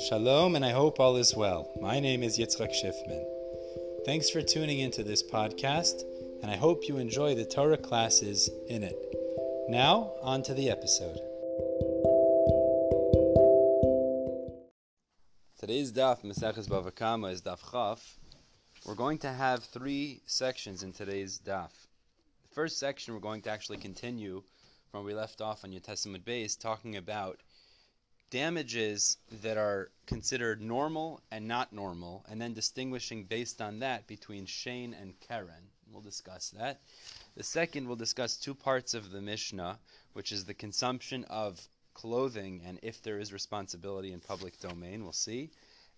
Shalom, and I hope all is well. My name is Yitzhak Shifman. Thanks for tuning into this podcast, and I hope you enjoy the Torah classes in it. Now, on to the episode. Today's daf, Maseches Bava Kamma, is daf chaf. We're going to have three sections in today's daf. The first section, we're going to actually continue from where we left off on Yotessimut Beis, talking about damages that are considered normal and not normal, and then distinguishing based on that between shein and keren. We'll discuss that. The second, we'll discuss two parts of the Mishnah, which is the consumption of clothing and if there is responsibility in public domain, we'll see,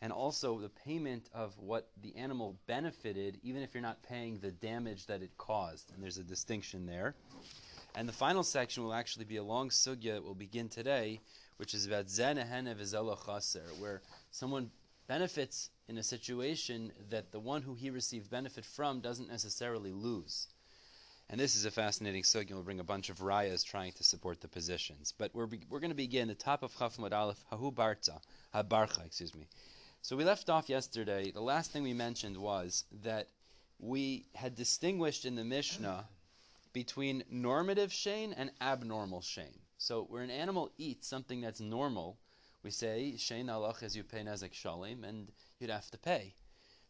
and also the payment of what the animal benefited, even if you're not paying the damage that it caused, and there's a distinction there. And the final section will actually be a long sugya that will begin today, which is about zeh neheneh v'zeh lo chasser, where someone benefits in a situation that the one who he received benefit from doesn't necessarily lose. And this is a fascinating sugya. We'll bring a bunch of rayas trying to support the positions. But we're going to begin the top of Chaf Mud Aleph, habarcha. So we left off yesterday. The last thing we mentioned was that we had distinguished in the Mishnah between normative shein and abnormal shein. So where an animal eats something that's normal, we say, shein alach as you pay nezek shalem, and you'd have to pay.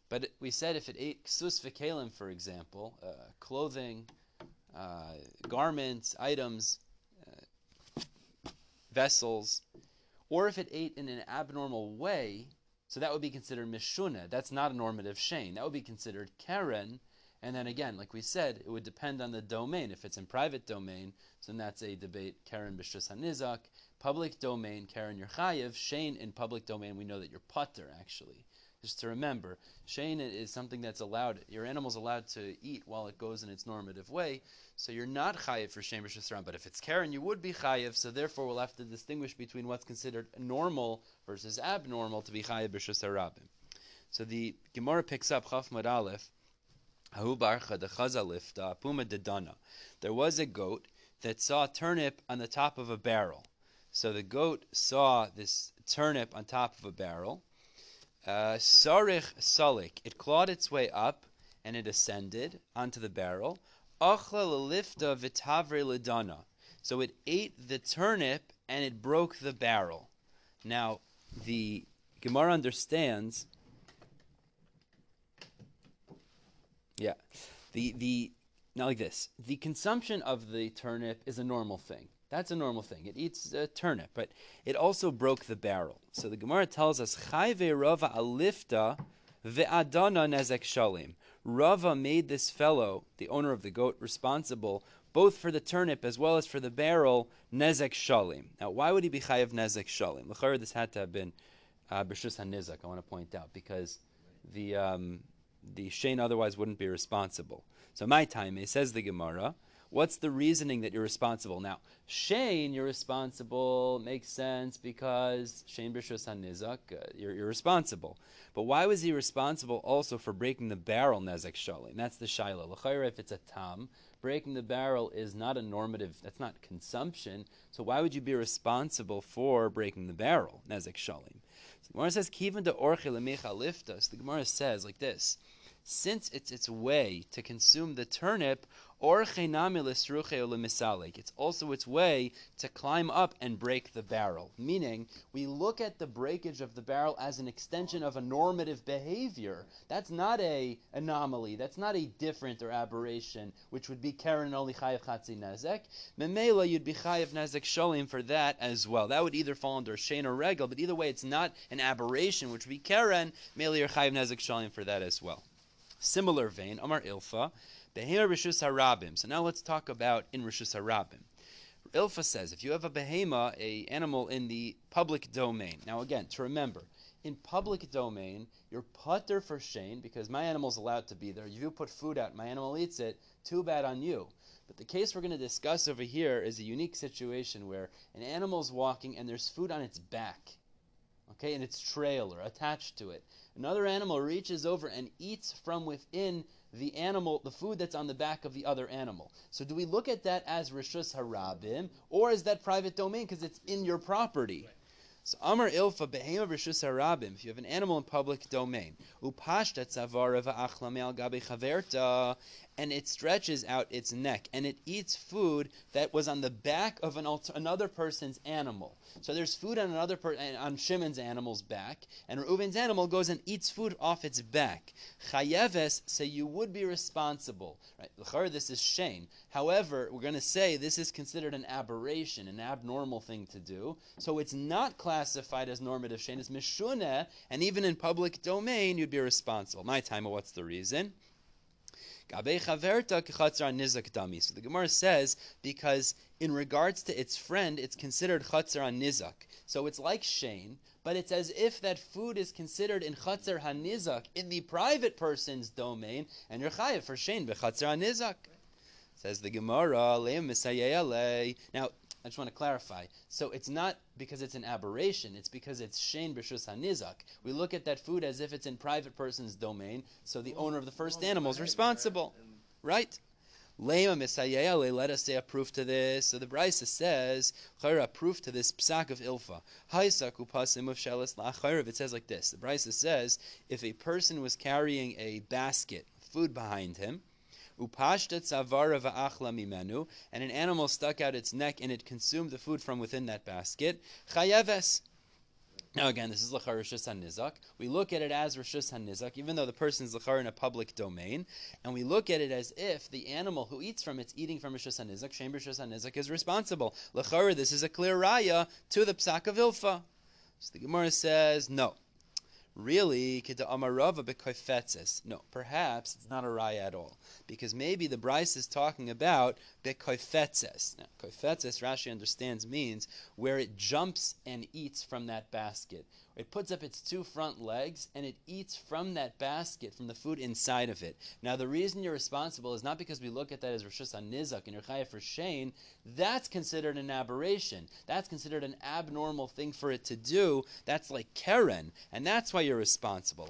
But we said if it ate ksus v'kelim, for example, clothing, garments, items, vessels, or if it ate in an abnormal way, so that would be considered mishuna. That's not a normative shein. That would be considered keren. And then again, like we said, it would depend on the domain. If it's in private domain, so then that's a debate, keren b'shus hanizak. Public domain, keren yerchayev. Shein in public domain, we know that you're putter, actually. Just to remember, shein is something that's allowed, your animal's allowed to eat while it goes in its normative way, so you're not chayev for shein b'shus haram. But if it's keren, you would be chayev, so therefore we'll have to distinguish between what's considered normal versus abnormal to be chayev b'shus haram. So the Gemara picks up Chaf Mud Aleph, there was a goat that saw a turnip on the top of a barrel. So the goat saw this turnip on top of a barrel. It clawed its way up and it ascended onto the barrel. So it ate the turnip and it broke the barrel. Now, the Gemara understands. Yeah, not like this. The consumption of the turnip is a normal thing. That's a normal thing. It eats a turnip, but it also broke the barrel. So the Gemara tells us, Chayve Rava alifta ve'adana nezek shalim. Rava made this fellow, the owner of the goat, responsible both for the turnip as well as for the barrel, nezek shalim. Now, why would he be chayav nezek shalim? L'chara, this had to have been b'shus hanizak, I want to point out, because the shein otherwise wouldn't be responsible. So my time, it says the Gemara, what's the reasoning that you're responsible? Now, shein, you're responsible, makes sense because shein b'shus hanizak, you're responsible. But why was he responsible also for breaking the barrel nezek shalim? That's the shaila. L'chayra, if it's a tam, breaking the barrel is not a normative, that's not consumption, so why would you be responsible for breaking the barrel nezek shalim? The Gemara says, Kivan de orche lemecha lifta. The Gemara says like this, since it's its way to consume the turnip, orche nami lesruche olemisalek. It's also its way to climb up and break the barrel. Meaning, we look at the breakage of the barrel as an extension of a normative behavior. That's not a anomaly. That's not a different or aberration, which would be keren oli chayev chatzi nezek. Memela, you'd be chayev nezek sholim for that as well. That would either fall under shein or regel, but either way, it's not an aberration, which would be keren. Mela, you're chayev nezek sholim for that as well. Similar vein, Amar Ilfa, Behema Rishus Harabim. So now let's talk about in Rishus Harabim. Ilfa says, if you have a behema, a animal in the public domain. Now again, to remember, in public domain, you're putter for shein, because my animal's allowed to be there. If you put food out, my animal eats it, too bad on you. But the case we're going to discuss over here is a unique situation where an animal's walking and there's food on its back. Okay, and its trailer attached to it. Another animal reaches over and eats from within the animal, the food that's on the back of the other animal. So do we look at that as Rishus Harabim, or is that private domain because it's in your property? Right. So Amar Ilfa Behema Rishus Harabim, if you have an animal in public domain, Upashta Tzavara Va'achla Me'al Gabi Chaverta, and it stretches out its neck, and it eats food that was on the back of another person's animal. So there's food on on Shimon's animal's back, and Reuven's animal goes and eats food off its back. Chayeves, so you would be responsible. Right? This is shein. However, we're going to say this is considered an aberration, an abnormal thing to do. So it's not classified as normative shein. It's mishuneh, and even in public domain, you'd be responsible. My time, what's the reason? So the Gemara says, because in regards to its friend, it's considered chatzer hanizak. So it's like shein, but it's as if that food is considered in chatzer hanizak, in the private person's domain, and you're chayav for shein b'chatzer hanizak. Says the Gemara, now, I just want to clarify. So it's not because it's an aberration. It's because it's shein b'shus hanizak. We look at that food as if it's in private person's domain, so the owner of the first animal is responsible. Right? Leima misayele, let us say a proof to this. So the Brisa says, a proof to this psak of ilfa. Haisak upasim of shelas la'chayrav. It says like this. The Brisa says, if a person was carrying a basket, food behind him, and an animal stuck out its neck and it consumed the food from within that basket. Chayeves. Now again, this is l'char rishus hanizak. We look at it as rishus hanizak, even though the person is l'char in a public domain, and we look at it as if the animal who eats from it's eating from rishus hanizak, shein b'rishus hanizak is responsible. L'char, this is a clear raya to the psak of ilfa. So the Gemara says no. Really, no, perhaps it's not a raya at all, because maybe the Bryce is talking about bekoifetzes. Now, koifetzes, Rashi understands, means where it jumps and eats from that basket. It puts up its two front legs and it eats from that basket, from the food inside of it. Now, the reason you're responsible is not because we look at that as rishus hanizak and you're chayav for shein. That's considered an aberration. That's considered an abnormal thing for it to do. That's like keren, and that's why you're responsible.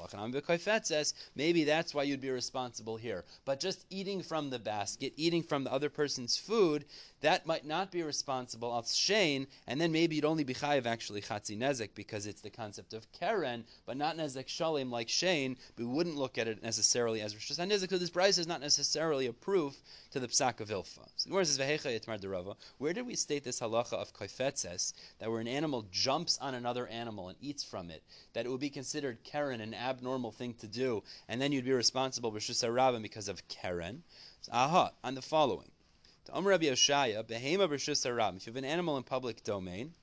Maybe that's why you'd be responsible here. But just eating from the basket, eating from the other person's food, that might not be responsible of shein, and then maybe you'd only be chayav actually chatzi nezek, because it's the concept of keren, but not nezek shalim like shein. We wouldn't look at it necessarily as rishus hanizak. So this price is not necessarily a proof to the psak of ilfa. So the Gemara says vehecha yitmar de Rava. Where did we state this halacha of koifetzes, that where an animal jumps on another animal and eats from it, that it would be considered keren, an abnormal thing to do, and then you'd be responsible rishus harabim because of keren? So, on the following. To Rabbi Oshaya, behema b'rishus harabim. If you have an animal in public domain,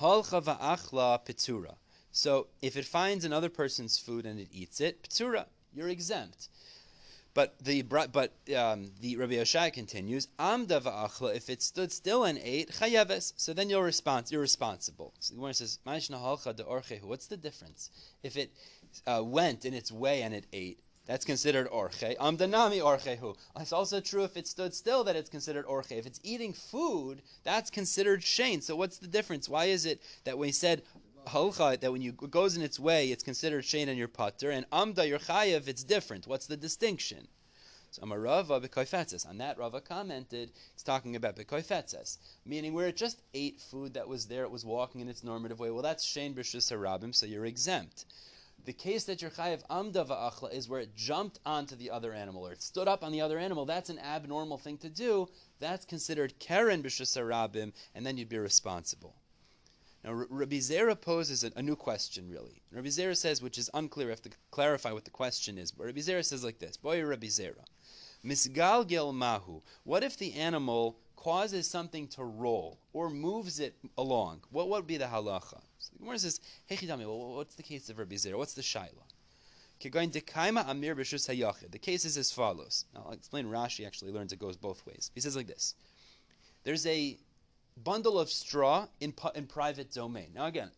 halcha va'achla petura. So if it finds another person's food and it eats it, petura, you're exempt. But the Rabbi Oshaya continues, amda va'achla. If it stood still and ate, chayeves. So then you're responsible. So the one says, ma'ishna halcha de'orchehu. What's the difference? If it went in its way and it ate, that's considered orche. Amdanami orchehu. It's also true if it stood still that it's considered orche. If it's eating food, that's considered shein. So what's the difference? Why is it that when we said halcha, that when it goes in its way, it's considered shein and your pater, and amda your chayev, it's different? What's the distinction? So Amar Rava b'koifetzes. On that, Rava commented, it's talking about b'koifetzes, meaning where it just ate food that was there, it was walking in its normative way. Well, that's shein b'rishus harabim, so you're exempt. The case that your chayev amda va'achla is where it jumped onto the other animal or it stood up on the other animal. That's an abnormal thing to do. That's considered keren b'shus harabim, and then you'd be responsible. Now, Rabbi Zera poses a new question, really. Rabbi Zera says, which is unclear, I have to clarify what the question is. But Rabbi Zera says like this, Boy Rabbi Zera, misgalgel mahu. What if the animal causes something to roll or moves it along? What would be the halacha? So the Gemara says, Hechidami, well, what's the case of Rabbi Zera? What's the shaila? The case is as follows. Now, I'll explain. Rashi actually learns it goes both ways. He says like this. There's a bundle of straw in private domain. Now again,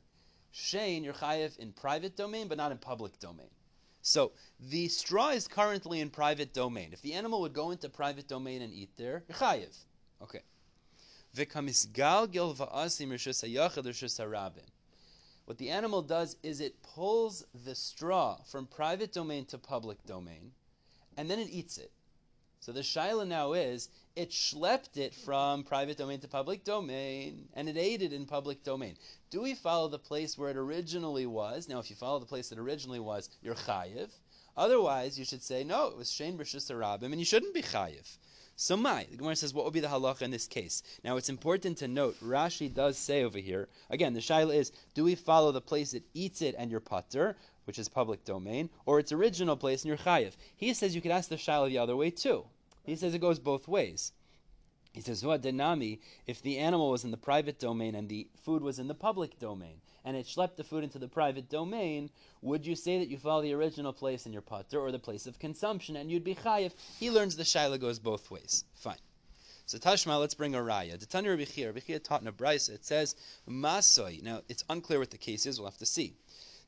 shein, your chayev in private domain, but not in public domain. So the straw is currently in private domain. If the animal would go into private domain and eat there, your chayev. Okay. What the animal does is it pulls the straw from private domain to public domain, and then it eats it. So the shaila now is, it schlepped it from private domain to public domain, and it aided in public domain. Do we follow the place where it originally was? Now, if you follow the place it originally was, you're chayiv. Otherwise, you should say, no, it was shein b'reshus harabim, and you shouldn't be chayiv. So the Gemara says, what would be the halacha in this case? Now, it's important to note, Rashi does say over here, again, the shaila is, do we follow the place it eats it and your pater, which is public domain, or its original place and your chayiv? He says you could ask the shaila the other way too. He says it goes both ways. He says, if the animal was in the private domain and the food was in the public domain, and it schlepped the food into the private domain, would you say that you follow the original place in your pater, or the place of consumption, and you'd be chayiv? He learns the shaila goes both ways. Fine. So Tashma, let's bring a raya. Detani Rabbi Chia. Rabbi Chia taught in a brisa. It says, masoi. Now, it's unclear what the case is. We'll have to see.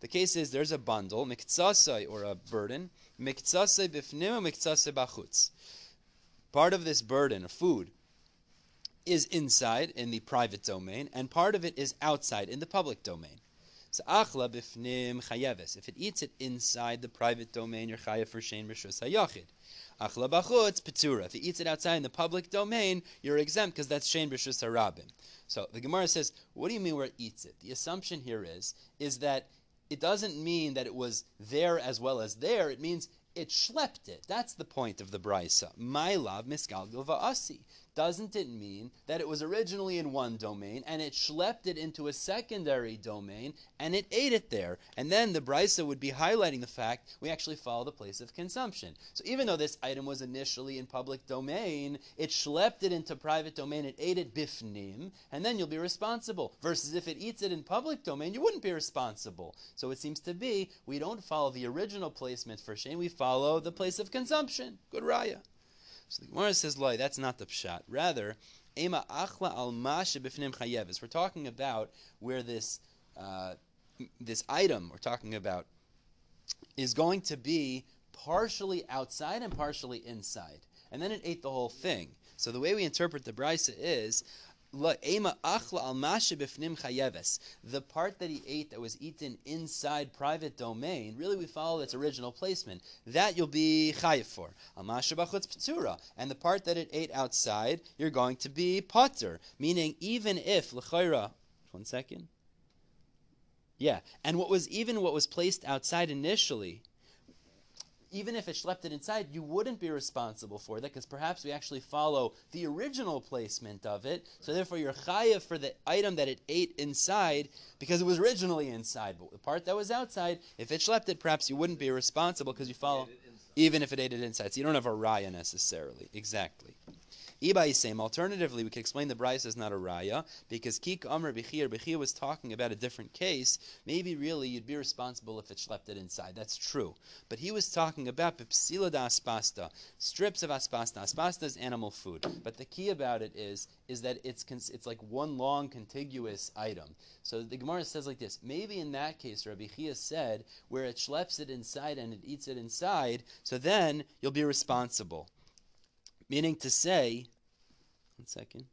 The case is, there's a bundle, miktsasai, or a burden, miktsasai bifnim, miktsasai bachutz. Part of this burden, of food, is inside in the private domain, and part of it is outside in the public domain. So achla bifnim chayeves. If it eats it inside the private domain, you're chayev for shein b'reshus hayachid. Achla b'chutz petura. If it eats it outside in the public domain, you're exempt because that's shein b'reshus harabim. So the Gemara says, what do you mean where it eats it? The assumption here is that it doesn't mean that it was there as well as there. It means it schlepped it. That's the point of the brisa. My love, misgalgil va'asi. Doesn't it mean that it was originally in one domain and it schlepped it into a secondary domain and it ate it there? And then the brisa would be highlighting the fact we actually follow the place of consumption. So even though this item was initially in public domain, it schlepped it into private domain, it ate it bifnim, and then you'll be responsible. Versus if it eats it in public domain, you wouldn't be responsible. So it seems to be we don't follow the original placement for shein, we follow the place of consumption. Good raya. So the Gemara says, Loi, that's not the pshat. Rather, Ema achla al mashe b'fnim chayeves. We're talking about where this item we're talking about is going to be partially outside and partially inside. And then it ate the whole thing. So the way we interpret the brisa is, the part that he ate that was eaten inside private domain, really we follow its original placement. That you'll be chayiv for. And the part that it ate outside, you're going to be pater. Meaning, even if l'chayra, one second. Yeah, and what was placed outside initially, even if it schlepped it inside, you wouldn't be responsible for that because perhaps we actually follow the original placement of it. So therefore, you're chayav for the item that it ate inside because it was originally inside. But the part that was outside, if it schlepped it, perhaps you wouldn't be responsible because you follow, even if it ate it inside. So you don't have a raya necessarily. Exactly. Ibai same. Alternatively, we could explain the brisa is not a raya because Kik Amr Bechir was talking about a different case. Maybe really you'd be responsible if it schlepped it inside. That's true. But he was talking about pipsila da aspasta, strips of aspasta. Aspasta is animal food. But the key about it is that it's like one long contiguous item. So the Gemara says like this, maybe in that case Rabbi Chia said where it schleps it inside and it eats it inside, so then you'll be responsible. Meaning to say, one second,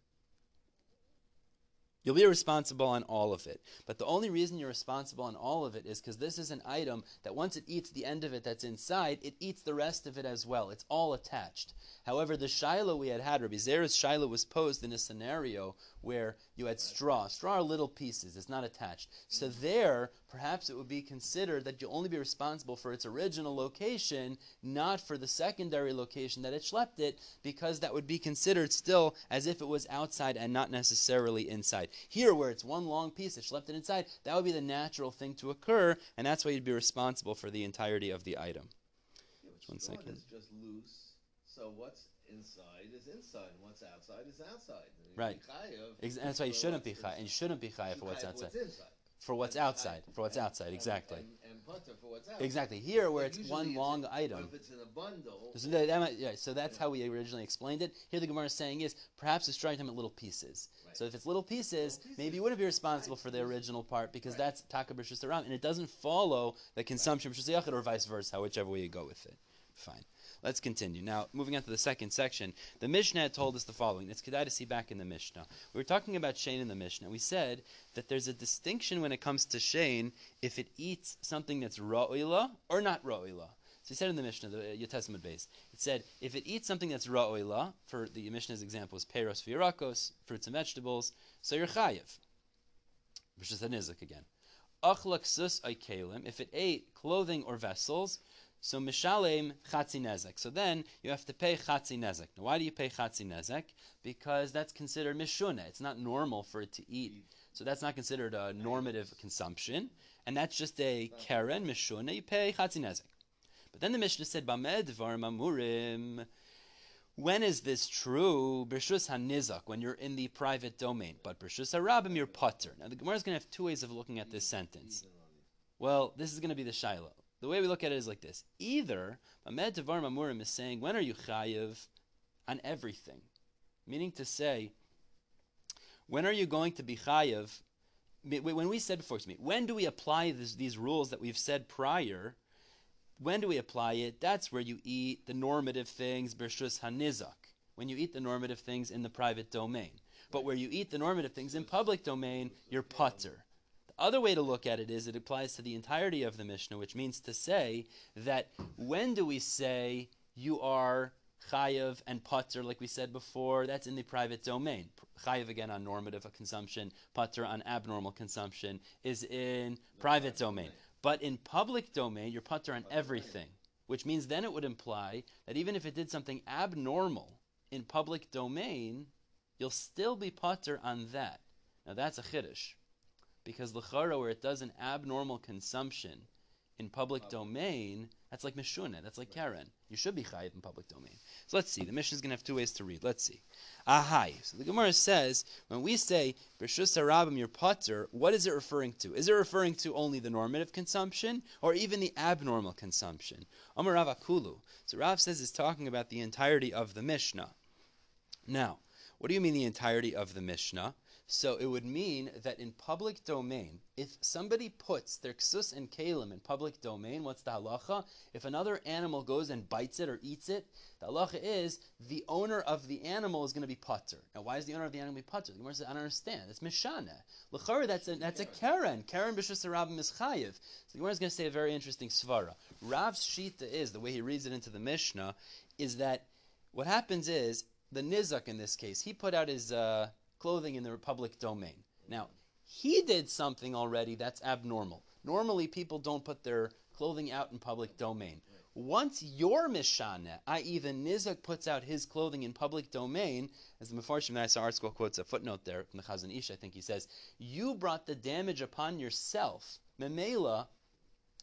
you'll be responsible on all of it. But the only reason you're responsible on all of it is because this is an item that once it eats the end of it that's inside, it eats the rest of it as well. It's all attached. However, the shiloh we had, Rabbi Zera's shiloh was posed in a scenario where you had straw. Straw are little pieces. It's not attached. So there, perhaps it would be considered that you'll only be responsible for its original location, not for the secondary location that it schlepped it, because that would be considered still as if it was outside and not necessarily inside. Here, where it's one long piece, it schlepped it inside, that would be the natural thing to occur, and that's why you'd be responsible for the entirety of the item. Yeah, but one second. It's just loose, so what's inside is inside, and what's outside is outside. Right. That's why you shouldn't be chayav, and you shouldn't be chayav for what's outside. For what's outside. For what's outside, exactly. And putter for what's outside. Exactly. Here, where it's one long item. If it's in a bundle. So that's how we originally explained it. Here the Gemara is saying is, perhaps it's trying them at little pieces. Right. So if it's little pieces, maybe you wouldn't be responsible for the original part, because that's taka b'reshus haram, and it doesn't follow the consumption of b'reshus hayachid, or vice versa, whichever way you go with it. Fine. Let's continue. Now, moving on to the second section, the Mishnah told us the following. It's kedai to see back in the Mishnah. We were talking about shein in the Mishnah. We said that there's a distinction when it comes to shein if it eats something that's ro'ila or not ro'ila. So he said in the Mishnah, the Yotesimud Beis, it said, if it eats something that's ra'oi la, for the Mishnah's example was peros v'yarakos, fruits and vegetables, so you're chayiv, which is a nizuk again. Achla ksus oikelim, if it ate clothing or vessels, so mishalem chatzi nezek. So then you have to pay chatzi nezek. Now why do you pay chatzi nezek? Because that's considered mishuna. It's not normal for it to eat. So that's not considered a normative consumption. And that's just a keren, mishuna. You pay chatzi nezek. But then the Mishnah said, Bameh dvarim amurim. When is this true? Bershus hanizak, when you're in the private domain. But bershus harabim, you're potter. Now the Gemara is going to have two ways of looking at this sentence. Well, this is going to be the shiloh. The way we look at it is like this. Either Bamed Devar Mamurim is saying, when are you chayiv on everything? Meaning to say, when are you going to be chayiv? When we said before, excuse me, when do we apply these rules that we've said prior? When do we apply it? That's where you eat the normative things, Bershus Hanizak. When you eat the normative things in the private domain. But where you eat the normative things in public domain, you're potter. Other way to look at it is it applies to the entirety of the Mishnah, which means to say that when do we say you are chayav and pater, like we said before, that's in the private domain. Chayav again on normative consumption, pater on abnormal consumption is in private domain. But in public domain, you're pater on everything, which means then it would imply that even if it did something abnormal in public domain, you'll still be pater on that. Now that's a chiddush. Because l'chara, where it does an abnormal consumption in public domain, that's like mishuna, that's like karen. You should be chayiv in public domain. So let's see. The Mishnah is going to have two ways to read. Let's see. Ahai. So the Gemara says, when we say b'rshus harabim your pater, what is it referring to? Is it referring to only the normative consumption or even the abnormal consumption? Amor Rav Akulu. So Rav says it's talking about the entirety of the Mishnah. Now, what do you mean the entirety of the Mishnah? So it would mean that in public domain, if somebody puts their ksus and kalim in public domain, what's the halacha? If another animal goes and bites it or eats it, the halacha is the owner of the animal is going to be pater. Now, why is the owner of the animal be pater? The Gemara says, I don't understand. It's mishana. L'chara, that's a keren. Keren b'shus harabim is chayiv. So the Gemara is going to say a very interesting svara. Rav's shita is, the way he reads it into the Mishnah, is that what happens is, the nizak in this case, he put out his... clothing in the public domain. Now, he did something already that's abnormal. Normally, people don't put their clothing out in public domain. Once your mishana, i.e. the nizak, puts out his clothing in public domain, as the Mefarshim Nasa Art School quotes a footnote there from the Chazan Ish, I think he says, you brought the damage upon yourself. Memela,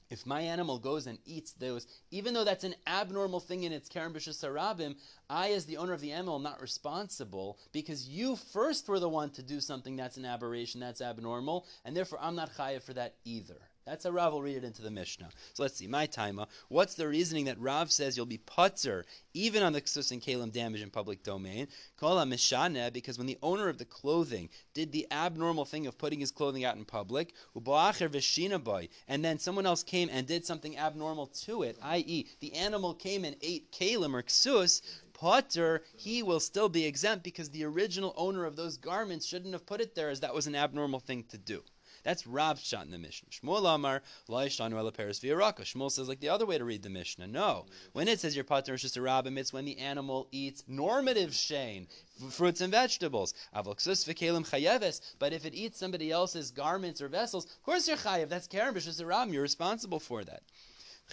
if my animal goes and eats those, even though that's an abnormal thing and it's keren b'shus harabim, I as the owner of the animal am not responsible because you first were the one to do something that's an aberration, that's abnormal, and therefore I'm not chayav for that either. That's how Rav will read it into the Mishnah. So let's see, my taima. What's the reasoning that Rav says you'll be putter even on the ksus and kalim damage in public domain? Kol ha-mishana, because when the owner of the clothing did the abnormal thing of putting his clothing out in public, u'ba'acher v'shina boy, and then someone else came and did something abnormal to it, i.e. the animal came and ate kalim or ksus, potter, he will still be exempt because the original owner of those garments shouldn't have put it there as that was an abnormal thing to do. That's Rav's shot in the Mishnah. Shmuel Amar, Laishanu Ela Peres V'Yaraka. Shmuel says like the other way to read the Mishnah. No. When it says your pater b'shus harabim, it's when the animal eats normative shein, fruits and vegetables. Aval ksus v'kelim chayeves. But if it eats somebody else's garments or vessels, of course you're chayev. That's keren b'shus harabim. You're responsible for that.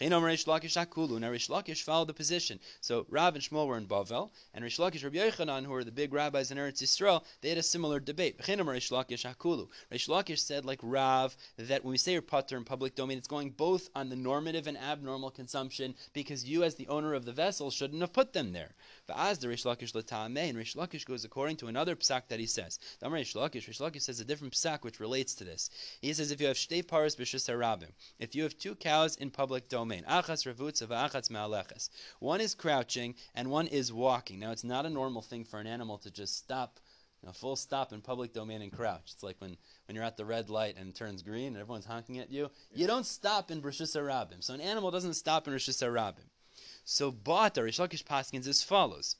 Now Reish Lakish followed the position. So Rav and Shmuel were in Bavel, and Reish Lakish, Rabbi Yochanan, who are the big rabbis in Eretz Yisrael, they had a similar debate. Reish Lakish said, like Rav, that when we say your pater in public domain, it's going both on the normative and abnormal consumption, because you as the owner of the vessel shouldn't have put them there. And Reish Lakish goes according to another psak that he says. Reish Lakish says a different psak which relates to this. He says if you have shtei paras b'shus harabim, if you have two cows in public domain, one is crouching and one is walking. Now, it's not a normal thing for an animal to just stop, you know, full stop in public domain and crouch. It's like when you're at the red light and it turns green and everyone's honking at you. You don't stop in Rishus Arabim. So an animal doesn't stop in Rishus Arabim. So Bata, Reish Lakish paskins as follows.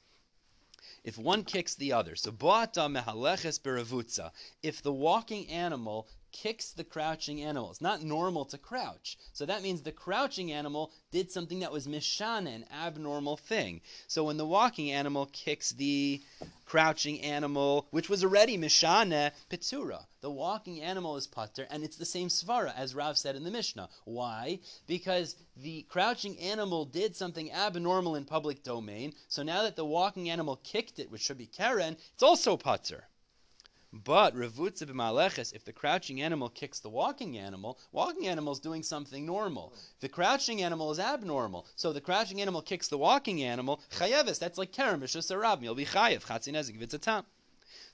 If one kicks the other. So Bata mehalechas beravutza. If the walking animal kicks the crouching animal. It's not normal to crouch. So that means the crouching animal did something that was mishana, an abnormal thing. So when the walking animal kicks the crouching animal, which was already mishana, petura. The walking animal is pater, and it's the same svara as Rav said in the Mishnah. Why? Because the crouching animal did something abnormal in public domain, so now that the walking animal kicked it, which should be keren, it's also pater. But revutza b'maleches, if the crouching animal kicks the walking animal is doing something normal. The crouching animal is abnormal, so the crouching animal kicks the walking animal. Chayeves, that's like kerem, it's just a rab. You'll be chayev chatzin nezik v'tzatam.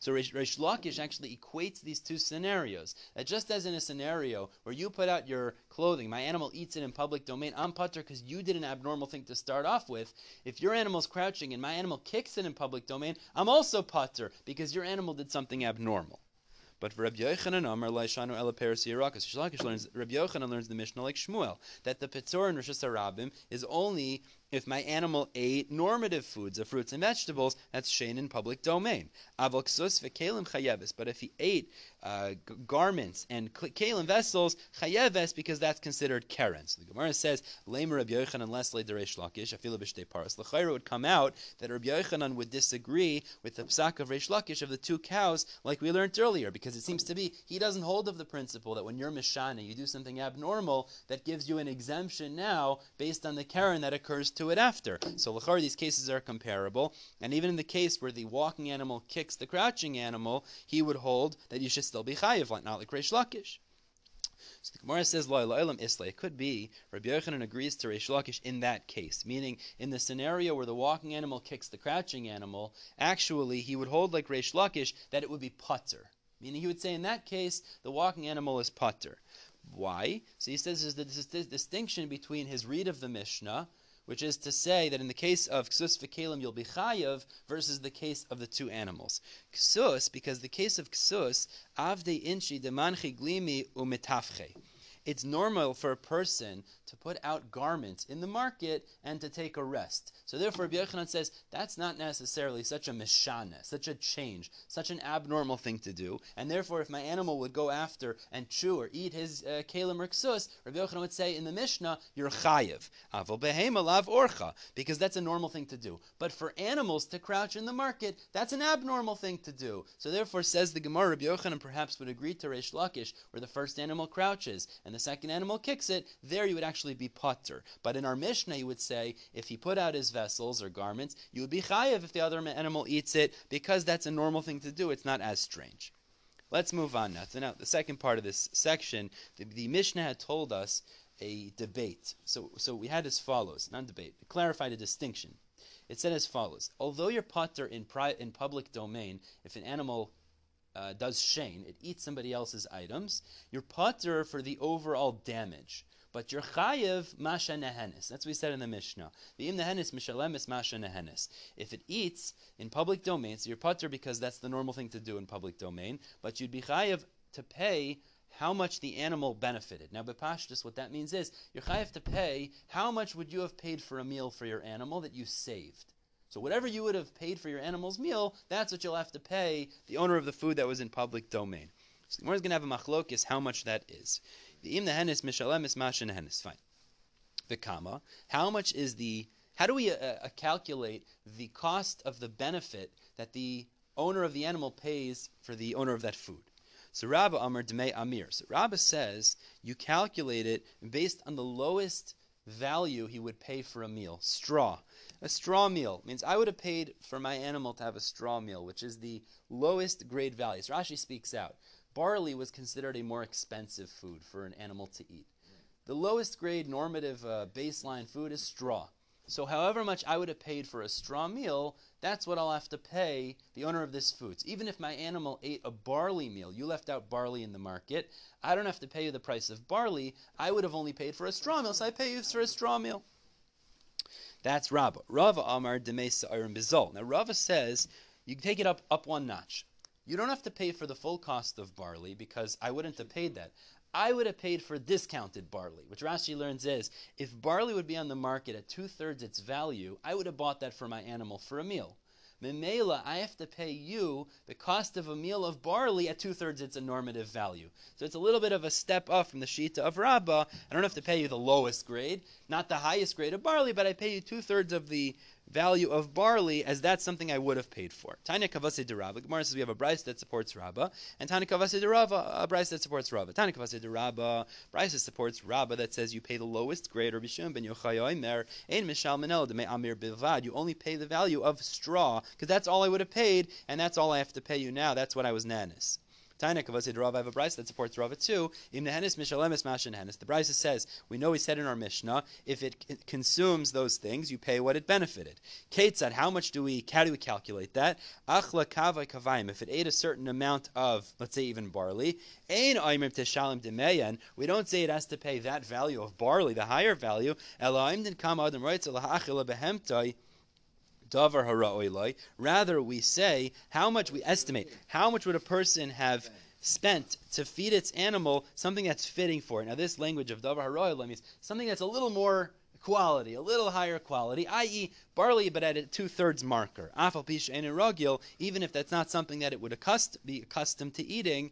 So Reish Lakish actually equates these two scenarios. That just as in a scenario where you put out your clothing, my animal eats it in public domain, I'm pater because you did an abnormal thing to start off with. If your animal's crouching and my animal kicks it in public domain, I'm also pater because your animal did something abnormal. But for Rabbi Yochanan, Amar Laishanu Ela Peres Yerakas, Rabbi Yochanan learns the Mishnah like Shmuel, that the Petzor in Rosh Hashanah is only if my animal ate normative foods of fruits and vegetables, that's shein in public domain. Avol ksus v'kelim chayeves, but if he ate garments and kelim vessels, chayeves, because that's considered keren. So the Gemara says, Leimer Rabbi Yochanan lesle dereish lakish, afilu b'shtei paras. L'chayra would come out that Rabbi Yochanan would disagree with the psak of Reish Lakish of the two cows, like we learned earlier, because it seems to be he doesn't hold of the principle that when you're mishana, you do something abnormal that gives you an exemption now based on the keren that occurs to it after. So l'char, these cases are comparable, and even in the case where the walking animal kicks the crouching animal, he would hold that you should still be chayiv, not like Reish Lakish. So the Gemara says, Lo Elam Isla. It could be Rabbi Yochanan agrees to Reish Lakish in that case, meaning in the scenario where the walking animal kicks the crouching animal, actually he would hold like Reish Lakish that it would be pater, meaning he would say in that case the walking animal is pater. Why? So he says there's this distinction between his read of the Mishnah, which is to say that in the case of ksus v'kelim you'll be chayav versus the case of the two animals. Ksus, because the case of ksus, avdei inchi demanchi glimi u'mitafche. It's normal for a person to put out garments in the market and to take a rest. So therefore, Rabbi Yochanan says that's not necessarily such a mishana, such a change, such an abnormal thing to do. And therefore, if my animal would go after and chew or eat his kelim or ksus, Rabbi Yochanan would say in the Mishnah, you're chayiv. Avol behema lav orcha, because that's a normal thing to do. But for animals to crouch in the market, that's an abnormal thing to do. So therefore, says the Gemara, Rabbi Yochanan perhaps would agree to Reish Lakish, where the first animal crouches and the second animal kicks it. There you would actually be pater. But in our Mishnah, you would say if he put out his vessels or garments, you would be chayev if the other animal eats it, because that's a normal thing to do. It's not as strange. Let's move on now. So now the second part of this section, the Mishnah had told us a debate. So we had as follows, not debate, it clarified a distinction. It said as follows: although you're pater in public domain, if an animal does shein, it eats somebody else's items, you're pater for the overall damage. But your chayev masha nehenis. That's what we said in the Mishnah. V'im nehenis mishalemis masha nehenis. If it eats in public domain, so you're pater because that's the normal thing to do in public domain, but you'd be chayev to pay how much the animal benefited. Now, b'pashtus, what that means is you're chayev to pay how much would you have paid for a meal for your animal that you saved. So whatever you would have paid for your animal's meal, that's what you'll have to pay the owner of the food that was in public domain. So we're going to have a machlokis how much that is. V'im nehenis mishalemis masha nehenis. Fine. The kama. How do we calculate the cost of the benefit that the owner of the animal pays for the owner of that food? So Rabba Amar Dmei Amir. So Rabba says you calculate it based on the lowest value he would pay for a meal. Straw. A straw meal means I would have paid for my animal to have a straw meal, which is the lowest grade value. So Rashi speaks out. Barley was considered a more expensive food for an animal to eat. The lowest grade normative baseline food is straw. So however much I would have paid for a straw meal, that's what I'll have to pay the owner of this food. So even if my animal ate a barley meal, you left out barley in the market, I don't have to pay you the price of barley. I would have only paid for a straw meal, so I pay you for a straw meal. That's Rava. Rava Amar Demei Sa'irim Bizol. Now Rava says you can take it up one notch. You don't have to pay for the full cost of barley because I wouldn't have paid that. I would have paid for discounted barley, which Rashi learns is if barley would be on the market at 2/3 its value, I would have bought that for my animal for a meal. Memela, I have to pay you the cost of a meal of barley at 2/3 its normative value. So it's a little bit of a step up from the Shita of Rabbah. I don't have to pay you the lowest grade, not the highest grade of barley, but I pay you 2/3 of the value of barley, as that's something I would have paid for. Tanya Kavase de Rava. Gemara says we have a Bryce that supports Rabbah, and Tanya Kavase de Rava, a Bryce that supports Rabbah. Tanya Kavase de Rava, Bryce that supports Rabbah that says you pay the lowest grade, or Bishum ben Yochaya Omer, Ein Mishal Menel de Me Amir Bivad. You only pay the value of straw, because that's all I would have paid, and that's all I have to pay you now. That's what I was nanis. Tanya Kavase de Rava, I have a Bryce that supports Rava too. Im Nehenis Mishalemis Mashin Henis. The Bryce says, we know we said in our Mishnah, if it consumes those things, you pay what it benefited. Ketzad, how do we calculate that? Achla kavai kavaim. If it ate a certain amount of, let's say, even barley, ein oimim teshalim demeyan. We don't say it has to pay that value of barley, the higher value. Elohim din kam adam roitzel ha'achila behemtoi. Davar hara oiloi. Rather, we say how much we estimate. How much would a person have spent to feed its animal something that's fitting for it? Now, this language of davar hara oiloi means something that's a little more quality, a little higher quality, i.e. barley, but at a 2/3 marker. Afal pish ein rogil, even if that's not something that it would be accustomed to eating.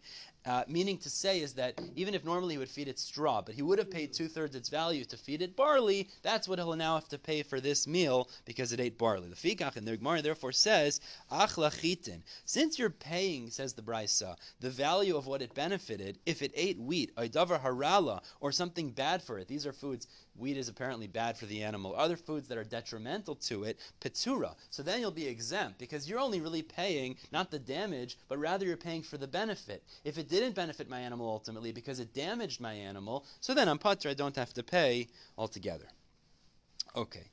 Meaning to say is that even if normally he would feed it straw, but he would have paid 2/3 its value to feed it barley, that's what he'll now have to pay for this meal because it ate barley. The Fikach and the Gemara therefore says, Achla chitin. Since you're paying, says the Braisa, the value of what it benefited, if it ate wheat, Oidavar harala, or something bad for it. These are foods, wheat is apparently bad for the animal. Other foods that are detrimental to it, Petura. So then you'll be exempt because you're only really paying, not the damage, but rather you're paying for the benefit. If it didn't benefit my animal ultimately because it damaged my animal, so then I'm patur, I don't have to pay altogether. Okay,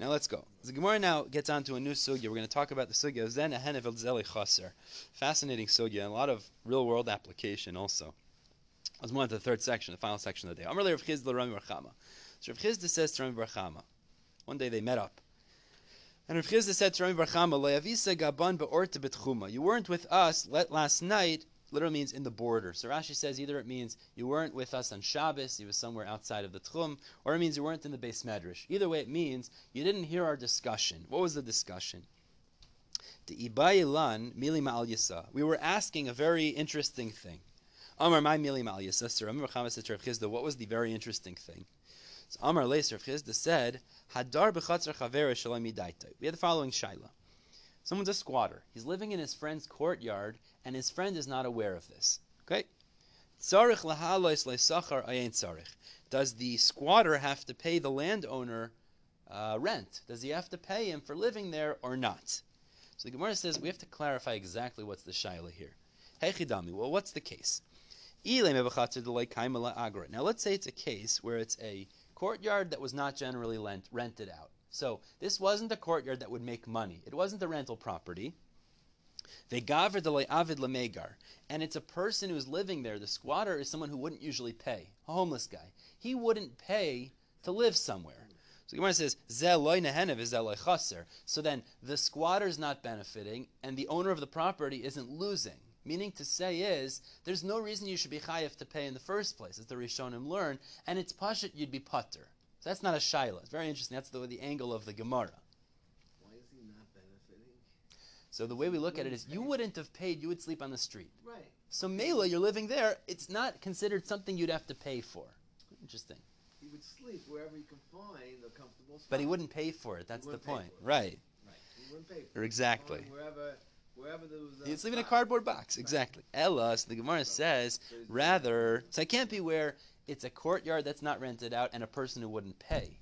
now let's go. The Gemara now gets on to a new sugya. We're going to talk about the sugya of zeh neheneh v'zeh lo chasser. Fascinating sugya, and a lot of real-world application also. Let's move on to the third section, the final section of the day. Amar Rav Chizda Rami Bar Chama. So Rav Chizda says to Rami Bar Chama, one day they met up. And Rav Chizda said to Rami Bar Chama, you weren't with us last night. Literally means in the border. So Rashi says either it means you weren't with us on Shabbos, you were somewhere outside of the Tchum, or it means you weren't in the Beis Medrash. Either way, it means you didn't hear our discussion. What was the discussion? We were asking a very interesting thing. Amar my mili ma'al yisa. Remember Chama said to Rav Chizda, what was the very interesting thing? So Amar leis Rav Chizda said, Hadar b'chatzar chavera shalom yidaitai. We had the following shaila. Someone's a squatter. He's living in his friend's courtyard, and his friend is not aware of this. Okay? Does the squatter have to pay the landowner rent? Does he have to pay him for living there or not? So the Gemara says we have to clarify exactly what's the shaila here. Hechidami, well, what's the case? Now let's say it's a case where it's a courtyard that was not generally rented out. So this wasn't a courtyard that would make money. It wasn't a rental property. And it's a person who's living there. The squatter is someone who wouldn't usually pay, a homeless guy. He wouldn't pay to live somewhere. So Gemara says, so then the squatter's not benefiting and the owner of the property isn't losing. Meaning to say is, there's no reason you should be chayav to pay in the first place, as the Rishonim learn, and it's pashut, you'd be patur. So that's not a shaila. It's very interesting. That's the angle of the Gemara. Why is he not benefiting? So the way we look at it is, you wouldn't have paid, you would sleep on the street. Right. So Mela, you're living there, it's not considered something you'd have to pay for. Interesting. He would sleep wherever he can find a comfortable spot. But he wouldn't pay for it, that's the point. Right. Right. He wouldn't pay for it. Exactly. Wherever there was he'd sleep in a cardboard box, right. Exactly. Ella, so the Gemara says, rather, so I can't be where it's a courtyard that's not rented out and a person who wouldn't pay.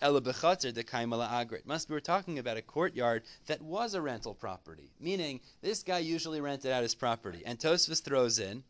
Ela b'chatzar d'kaim ala agrit. Must be we're talking about a courtyard that was a rental property, meaning this guy usually rented out his property. And Tosfos throws in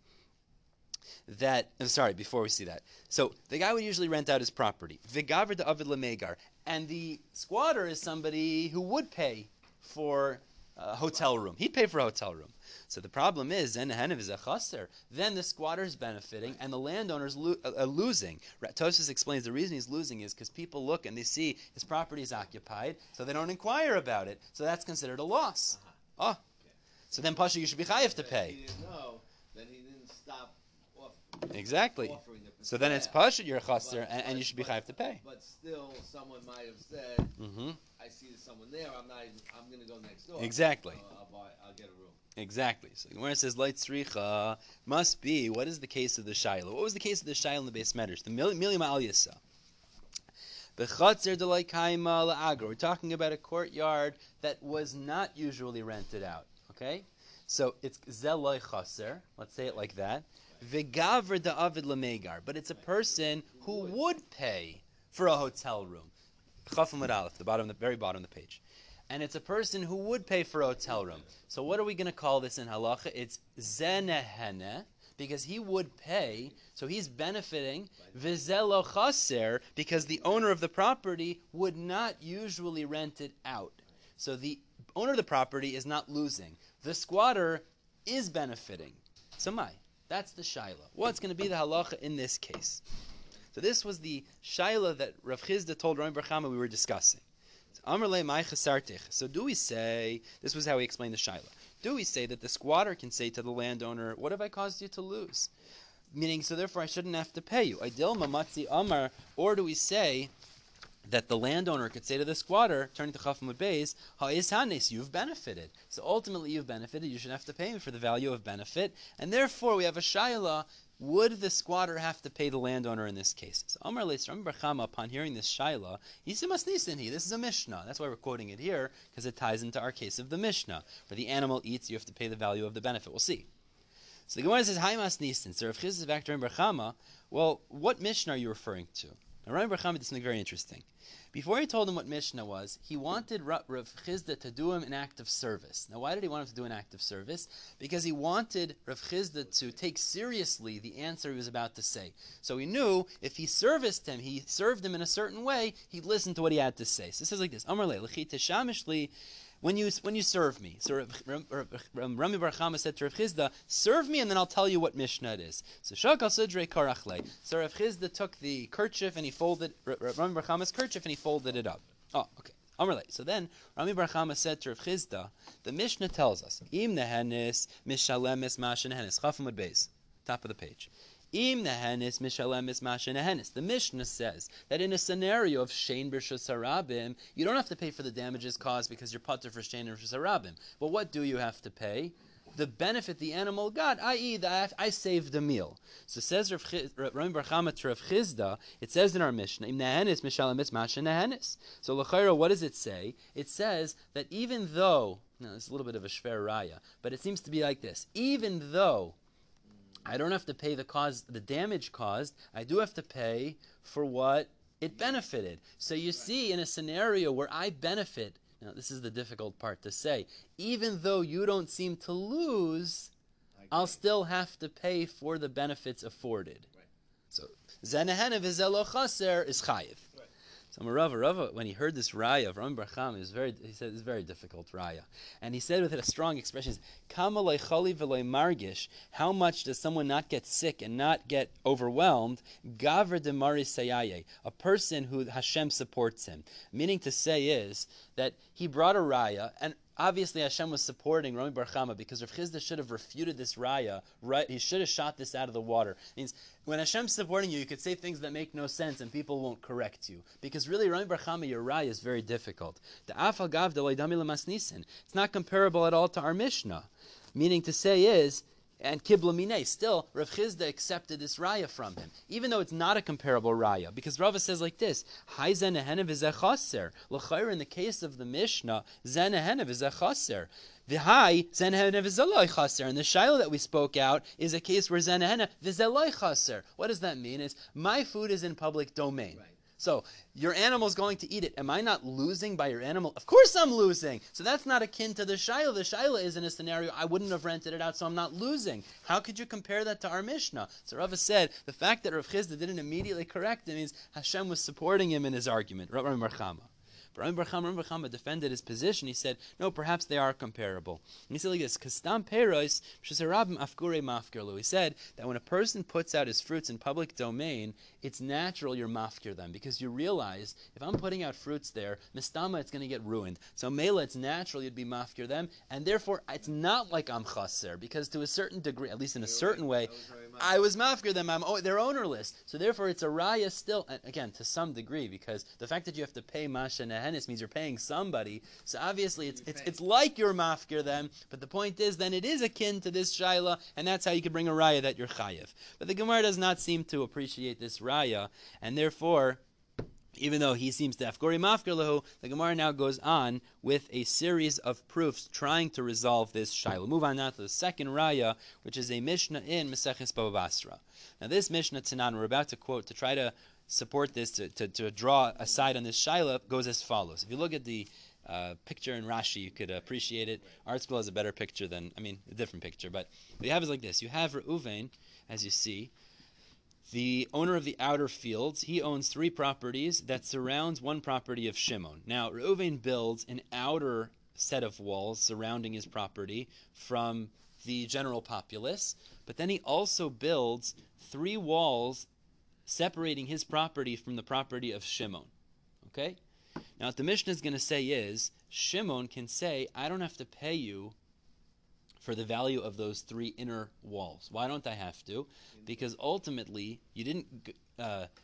that, before we see that. So the guy would usually rent out his property. V'gavr d'avid l'megar. And the squatter is somebody who would pay for a hotel room. He'd pay for a hotel room. So the problem is, zeh neheneh v'zeh lo chasser. Then the squatter's benefiting and the landowner's losing. Tosfos explains the reason he's losing is because people look and they see his property is occupied, so they don't inquire about it. So that's considered a loss. Uh-huh. Oh. Okay. So then, Pasha, you should be chayav to pay. He didn't know, then he didn't stop offering the So then it's pashut you're a chasser, and you should be chayav to pay. But still, someone might have said, I see someone there, I'm going to go next door. Exactly. I'll get a room. Exactly. So where it says light tzricha must be, what is the case of the Shiloh? What was the case of the Shiloh in the Beis Medrash? The Milim Al Yasa. We're talking about a courtyard that was not usually rented out. Okay? So it's zeh lo chasser. Let's say it like that. V'gavr da'avid lamegar. But it's a person who would pay for a hotel room. Chafam l'alef, the bottom, the very bottom of the page. And it's a person who would pay for a hotel room. So what are we going to call this in halacha? It's zeh neheneh, because he would pay, so he's benefiting, v'zeh lo chasser, because the owner of the property would not usually rent it out. So the owner of the property is not losing. The squatter is benefiting. So that's the shaila. What's going to be the halacha in this case? So this was the shaila that Rav Chizda told Rami Bar Chama we were discussing. So do we say, this was how he explained the shaila. Do we say that the squatter can say to the landowner, what have I caused you to lose? Meaning, so therefore I shouldn't have to pay you. Idilma matzi amar. Or do we say that the landowner could say to the squatter, turning to Chafmud Beis, ha'is hanes, you've benefited. So ultimately you've benefited, you should have to pay me for the value of benefit. And therefore we have a shaila, would the squatter have to pay the landowner in this case? So Amar Leis Rami Bar Chama, upon hearing this shaila, he said, this is a Mishnah. That's why we're quoting it here, because it ties into our case of the Mishnah. Where the animal eats, you have to pay the value of the benefit. We'll see. So the Gemara says, Hai Mas Nisin. So Rav Chizda says back to Rami Bar Chama, well, what Mishnah are you referring to? Now Rami Bar Chama did something very interesting. Before he told him what Mishnah was, he wanted Rav Chizda to do him an act of service. Now why did he want him to do an act of service? Because he wanted Rav Chizda to take seriously the answer he was about to say. So he knew if he serviced him, he served him in a certain way, he'd listen to what he had to say. So it says like this, Amar Lei, L'chi teshamish li, when you serve me. So Rami Bar Chama said to Rav Chizda, serve me and then I'll tell you what Mishnah it is. So Shakal Sidrei Karachle. So Rav Chizda took the kerchief and he folded, Rami Bar Chama's kerchief, and he folded it up. Oh, okay. So then Rami Bar Chama said to Rav Chizda, the Mishnah tells us, Im nehenis mishalemis mashen henis. Chafamud Beis, top of the page. Im nehenis mishalemis mashen henis. The Mishnah says that in a scenario of shein b'rishus harabim, you don't have to pay for the damages caused because you're potter for shein b'rishus harabim. But what do you have to pay? The benefit the animal got, i.e. that I saved a meal. So says Rami Bar Chama to Rav Chizda, it says in our Mishnah, Im nehenis mishalemis mashen henis. So l'chaira, what does it say? It says that even though, now it's a little bit of a shver raya, but it seems to be like this, even though I don't have to pay the damage caused, I do have to pay for what it benefited. So you see, in a scenario where I benefit, now this is the difficult part to say, even though you don't seem to lose, I'll still have to pay for the benefits afforded. Right. So zeh neheneh v'zeh lo chasser is chayiv. Right. So Rava, when he heard this raya of Rami Bar Chama, he said it's very difficult raya, and he said with it a strong expression: "Kama lo chali v'lo margish." How much does someone not get sick and not get overwhelmed? Gavr demari sayaye, a person who Hashem supports him. Meaning to say is that he brought a raya, and obviously Hashem was supporting Rami Bar Chama because Rav Chizda should have refuted this raya. Right, he should have shot this out of the water. It means when Hashem's supporting you, you could say things that make no sense and people won't correct you. Because really, Rami Bar Chama, your raya is very difficult. It's not comparable at all to our Mishnah. Meaning to say is, and Kibla Mineh, still, Rav Chizda accepted this raya from him, even though it's not a comparable raya, because Rava says like this, Hai zeh neheneh v'zeh chasser. L'chair, in the case of the Mishnah, zeh neheneh v'zeh chasser. The high zeh neheneh v'zeh lo chasser, and the shiloh that we spoke out is a case where zeh neheneh v'zeh lo chasser. What does that mean? It's, my food is in public domain. Right. So, your animal's going to eat it. Am I not losing by your animal? Of course I'm losing. So that's not akin to the shaila. The shaila is in a scenario I wouldn't have rented it out, so I'm not losing. How could you compare that to our Mishnah? So Rava said, the fact that Rav Chizda didn't immediately correct him means Hashem was supporting him in his argument. Rami Bar Chama. But Rabbi Chama defended his position. He said, no, perhaps they are comparable. And he said like this, Kastam Peros, Shesarabim Afgure Mafgirlu. He said that when a person puts out his fruits in public domain, it's natural you're mafgir them, because you realize if I'm putting out fruits there, Mistama, it's going to get ruined. So Mela, it's natural you'd be mafgir them, and therefore it's not like I'm chasser, because to a certain degree, at least in a certain way, I was mafgir them, they're ownerless. So therefore it's a raya still, and again, to some degree, because the fact that you have to pay Masha Nehenis means you're paying somebody, so obviously it's like you're mafgir them, but the point is then it is akin to this shaila, and that's how you can bring a raya that you're chayiv. But the Gemara does not seem to appreciate this raya, and therefore, even though he seems to have Gori Mafkir Lehu, the Gemara now goes on with a series of proofs trying to resolve this Shiloh. Move on now to the second Raya, which is a Mishnah in Maseches Bava Vasra. Now this Mishnah Tanan, we're about to quote to try to support this, to draw aside on this Shiloh, goes as follows. If you look at the picture in Rashi, you could appreciate it. Art school has a better picture than, a different picture, but what you have is like this. You have Reuven, as you see, the owner of the outer fields. He owns three properties that surrounds one property of Shimon. Now, Reuven builds an outer set of walls surrounding his property from the general populace, but then he also builds three walls separating his property from the property of Shimon. Okay? Now, what the Mishnah is going to say is, Shimon can say, I don't have to pay you for the value of those three inner walls. Why don't I have to? Because ultimately, you didn't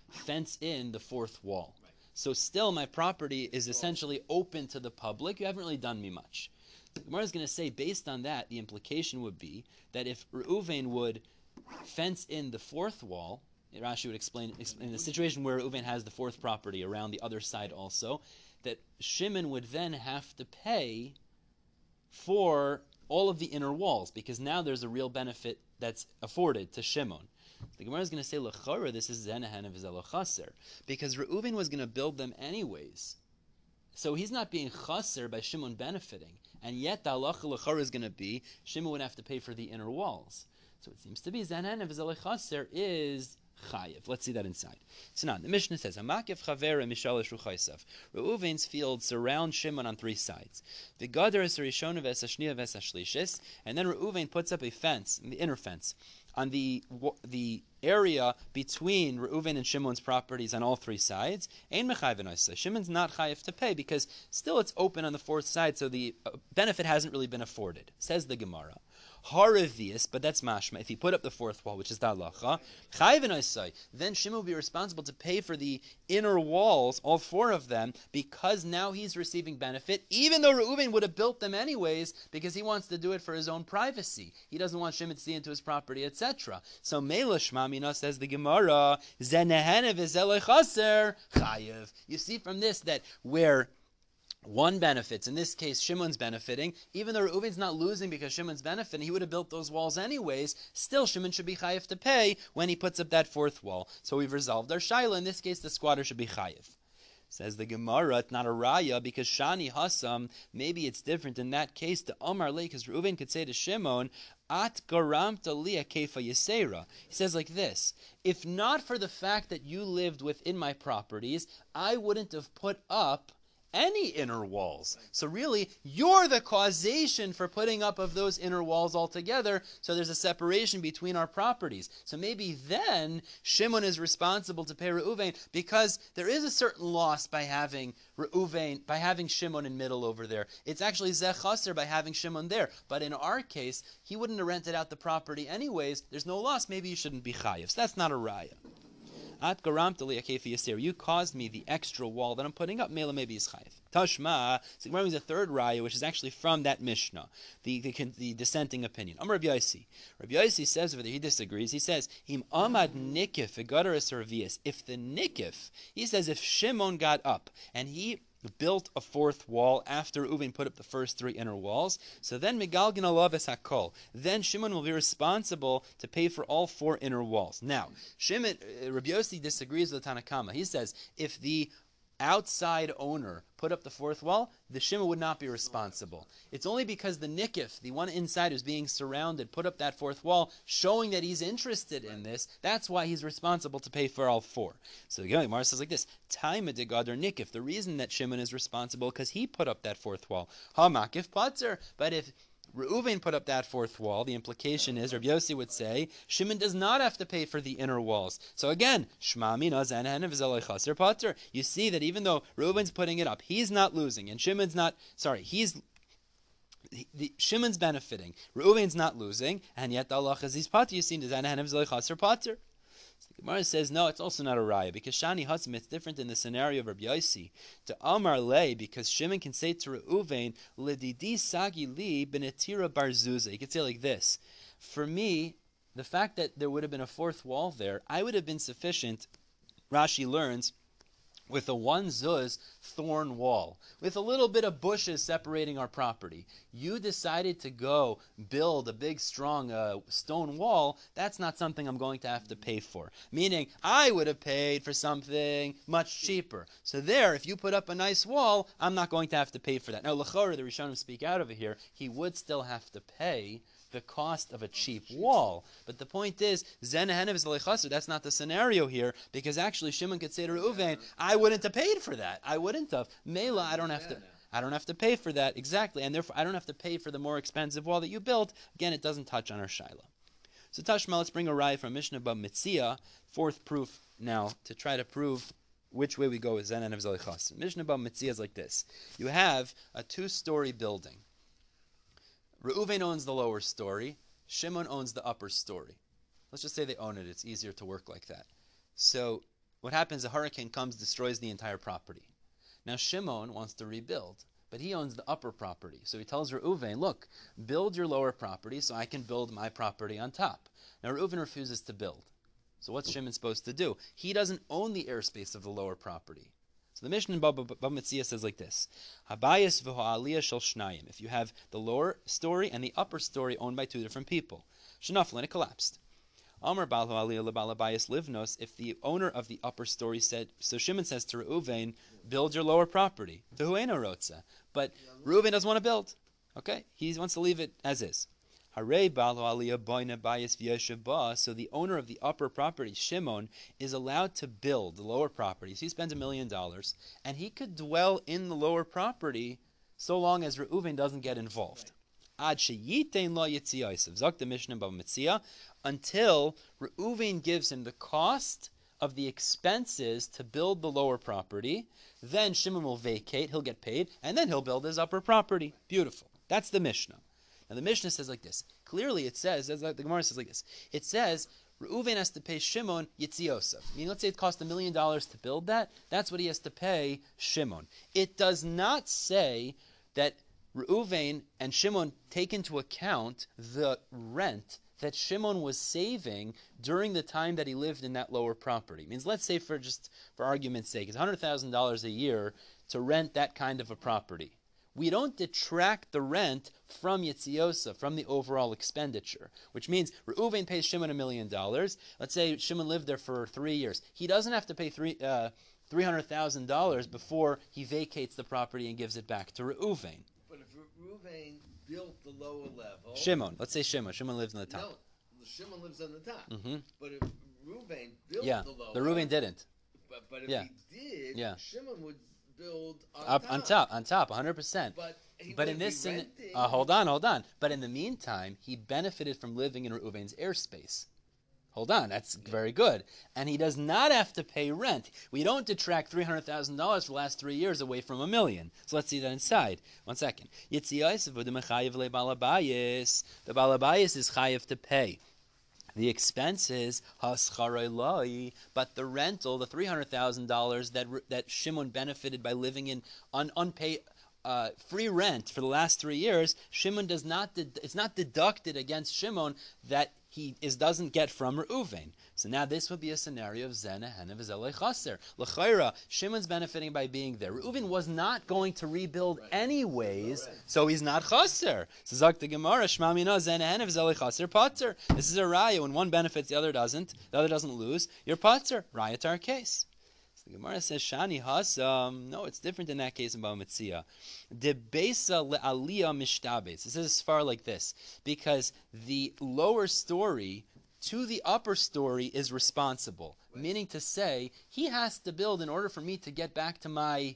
fence in the fourth wall. Right. So still, my property is essentially open to the public. You haven't really done me much. The Gemara is going to say, based on that, the implication would be that if Reuven would fence in the fourth wall, Rashi would explain the situation where Reuven has the fourth property around the other side also, that Shimon would then have to pay for all of the inner walls, because now there's a real benefit that's afforded to Shimon. The Gemara is going to say, L'chara, this is zeh neheneh v'zeh lo chasser, because Reuven was going to build them anyways. So he's not being chasser by Shimon benefiting, and yet the halacha l'chara is going to be, Shimon would have to pay for the inner walls. So it seems to be zeh neheneh v'zeh lo chasser is chayiv. Let's see that inside. So now, the Mishnah says, Hamakiv chavera mishalosh ruchaisav. Reuven's fields surround Shimon on three sides. V'gadar es harishona v'es hashniya v'es hashlishis. And then Reuven puts up a fence, the inner fence, on the area between Reuven and Shimon's properties on all three sides. Ein mechayiv noisa. Shimon's not chayiv to pay, because still it's open on the fourth side, so the benefit hasn't really been afforded, says the Gemara. Haravius, but that's mashma. If he put up the fourth wall, which is the halacha, chayven osai, then Shimon will be responsible to pay for the inner walls, all four of them, because now he's receiving benefit, even though Reuven would have built them anyways, because he wants to do it for his own privacy. He doesn't want Shimon to see into his property, etc. So Mela Shmamina, says the Gemara, zeh neheneh v'zeh lo chasser chayev. You see from this that where one benefits, in this case Shimon's benefiting, even though Reuven's not losing because Shimon's benefiting, he would have built those walls anyways, still Shimon should be chayiv to pay when he puts up that fourth wall. So we've resolved our shaila, in this case the squatter should be chayiv. Says the Gemara, it's not a raya, because Shani Hassam, maybe it's different in that case to Omar Le, because Reuven could say to Shimon, At garamta li akefa yisera. He says like this, if not for the fact that you lived within my properties, I wouldn't have put up any inner walls. So really, you're the causation for putting up of those inner walls altogether, so there's a separation between our properties. So maybe then, Shimon is responsible to pay Reuven, because there is a certain loss by having Reuven, by having Shimon in middle over there. It's actually zeh chaser by having Shimon there. But in our case, he wouldn't have rented out the property anyways. There's no loss. Maybe you shouldn't be chayiv. So that's not a raya. You caused me the extra wall that I'm putting up. Mela maybe is chayiv. Tashma. So we're having the third raya, which is actually from that Mishnah, the dissenting opinion. Rabbi Yosi. Rabbi Yosi says over there, he disagrees. He says, Im amad nikif egodaris revius. If the nikif, he says, if Shimon got up and he built a fourth wall after Reuven put up the first three inner walls, so then Megalgin alav es hakol. Then Shimon will be responsible to pay for all four inner walls. Now, Shimon, Rabbi Yosi disagrees with Tanakama. He says, if the outside owner put up the fourth wall, the Shima would not be responsible. It's only because the Nikif, the one inside who's being surrounded, put up that fourth wall, showing that he's interested in this, that's why he's responsible to pay for all four. So the Gemara says like this, Taima de Gadar Nikif, the reason that Shimon is responsible because he put up that fourth wall. Hamakif Patzer, but if Reuven put up that fourth wall, the implication is, Rabbi Yossi would say, Shimon does not have to pay for the inner walls. So again, Shema mina zeh neheneh v'zeh lo chasser patur. You see that even though Reuven's putting it up, he's not losing, and Shimon's not, Shimon's benefiting, Reuven's not losing, and yet the halacha is he's patur. You see, zeh neheneh v'zeh lo chasser patur. So the Gemara says, no, it's also not a raya, because Shani Hatzim, it's different in the scenario of Rabbi Yossi. To Amar Le, because Shimon can say to Reuven, Ledidi Sagi Li Benetira Barzuza. He could say like this, for me, the fact that there would have been a fourth wall there, I would have been sufficient, Rashi learns, with a one zuz thorn wall, with a little bit of bushes separating our property. You decided to go build a big, strong stone wall. That's not something I'm going to have to pay for. Meaning, I would have paid for something much cheaper. So there, if you put up a nice wall, I'm not going to have to pay for that. Now, L'chorah, the Rishonim speak out over here, he would still have to pay the cost of a cheap wall. But the point is, zeh neheneh v'zeh lo chasser, that's not the scenario here, because actually Shimon could say to Reuven, I wouldn't have paid for that. I wouldn't have. Mela, I don't have to pay for that. Exactly. And therefore I don't have to pay for the more expensive wall that you built. Again, it doesn't touch on our Shiloh. So Tashma, let's bring a raya from Mishnah Bava Metzia, fourth proof now, to try to prove which way we go with zeh neheneh v'zeh lo chasser. Mishnah Bava Metzia is like this. You have a two-story building. Reuven owns the lower story. Shimon owns the upper story. Let's just say they own it. It's easier to work like that. So what happens, a hurricane comes, destroys the entire property. Now Shimon wants to rebuild, but he owns the upper property. So he tells Reuven, look, build your lower property so I can build my property on top. Now Reuven refuses to build. So what's Shimon supposed to do? He doesn't own the airspace of the lower property. So the Mishnah in Bava Metzia says like this, Habayis v'ho'aliyah shel shnayim. If you have the lower story and the upper story owned by two different people, Shnaflin, it collapsed. Amar bal ho'aliyah lebal habayis livnos. If the owner of the upper story said, so Shimon says to Reuven, build your lower property. Tehu'eno rotza. But Reuven doesn't want to build. Okay? He wants to leave it as is. Hare bal ho'aliyah boina bayis v'yeshev ba. So the owner of the upper property, Shimon, is allowed to build the lower properties. He spends $1 million, and he could dwell in the lower property so long as Reuven doesn't get involved. Ad she'yitein lo yitziyasev. Zok the Mishnah in Bava Metzia, until Reuven gives him the cost of the expenses to build the lower property. Then Shimon will vacate, he'll get paid, and then he'll build his upper property. Beautiful. That's the Mishnah. Now the Mishnah says like this. Clearly it says, as the Gemara says like this, it says Reuven has to pay Shimon Yitziosav. I mean, let's say it cost $1 million to build that. That's what he has to pay Shimon. It does not say that Reuven and Shimon take into account the rent that Shimon was saving during the time that he lived in that lower property. It means, let's say for argument's sake, it's $100,000 a year to rent that kind of a property. We don't detract the rent from Yitziosa, from the overall expenditure, which means Reuven pays Shimon $1 million. Let's say Shimon lived there for 3 years. He doesn't have to pay $300,000 before he vacates the property and gives it back to Reuven. But if Reuven built the lower level... Shimon, let's say Shimon lives on the top. No, Shimon lives on the top. Mm-hmm. But if Reuven built the lower level... Reuven didn't. But if he did, Shimon would... build on top, 100%. But in this, hold on. But in the meantime, he benefited from living in Reuven's airspace. Hold on, that's very good. And he does not have to pay rent. We don't detract $300,000 for the last 3 years away from $1 million. So let's see that inside. 1 second. Yitziyos v'demechayev lebalabayis. The balabayis is chayev to pay. The expenses, but the rental, the $300,000 that Shimon benefited by living in unpaid free rent for the last 3 years, Shimon does not. It's not deducted against Shimon that he doesn't get from Reuven. So now this would be a scenario of zeh neheneh v'zeh lo chasser. L'chaira, Shimon's benefiting by being there. Reuven was not going to rebuild anyways, so he's not chasser. So zok the Gemara, shma mina zeh neheneh v'zeh lo chasser pater. This is a raya. When one benefits, the other doesn't lose, you're pater. Raya to our case. The Gemara says, Shani Hasam. No, it's different in that case in Bava Metzia. Debesa le'aliyah mishtabes. This is as far like this, because the lower story to the upper story is responsible. Right. Meaning to say, he has to build in order for me to get back to my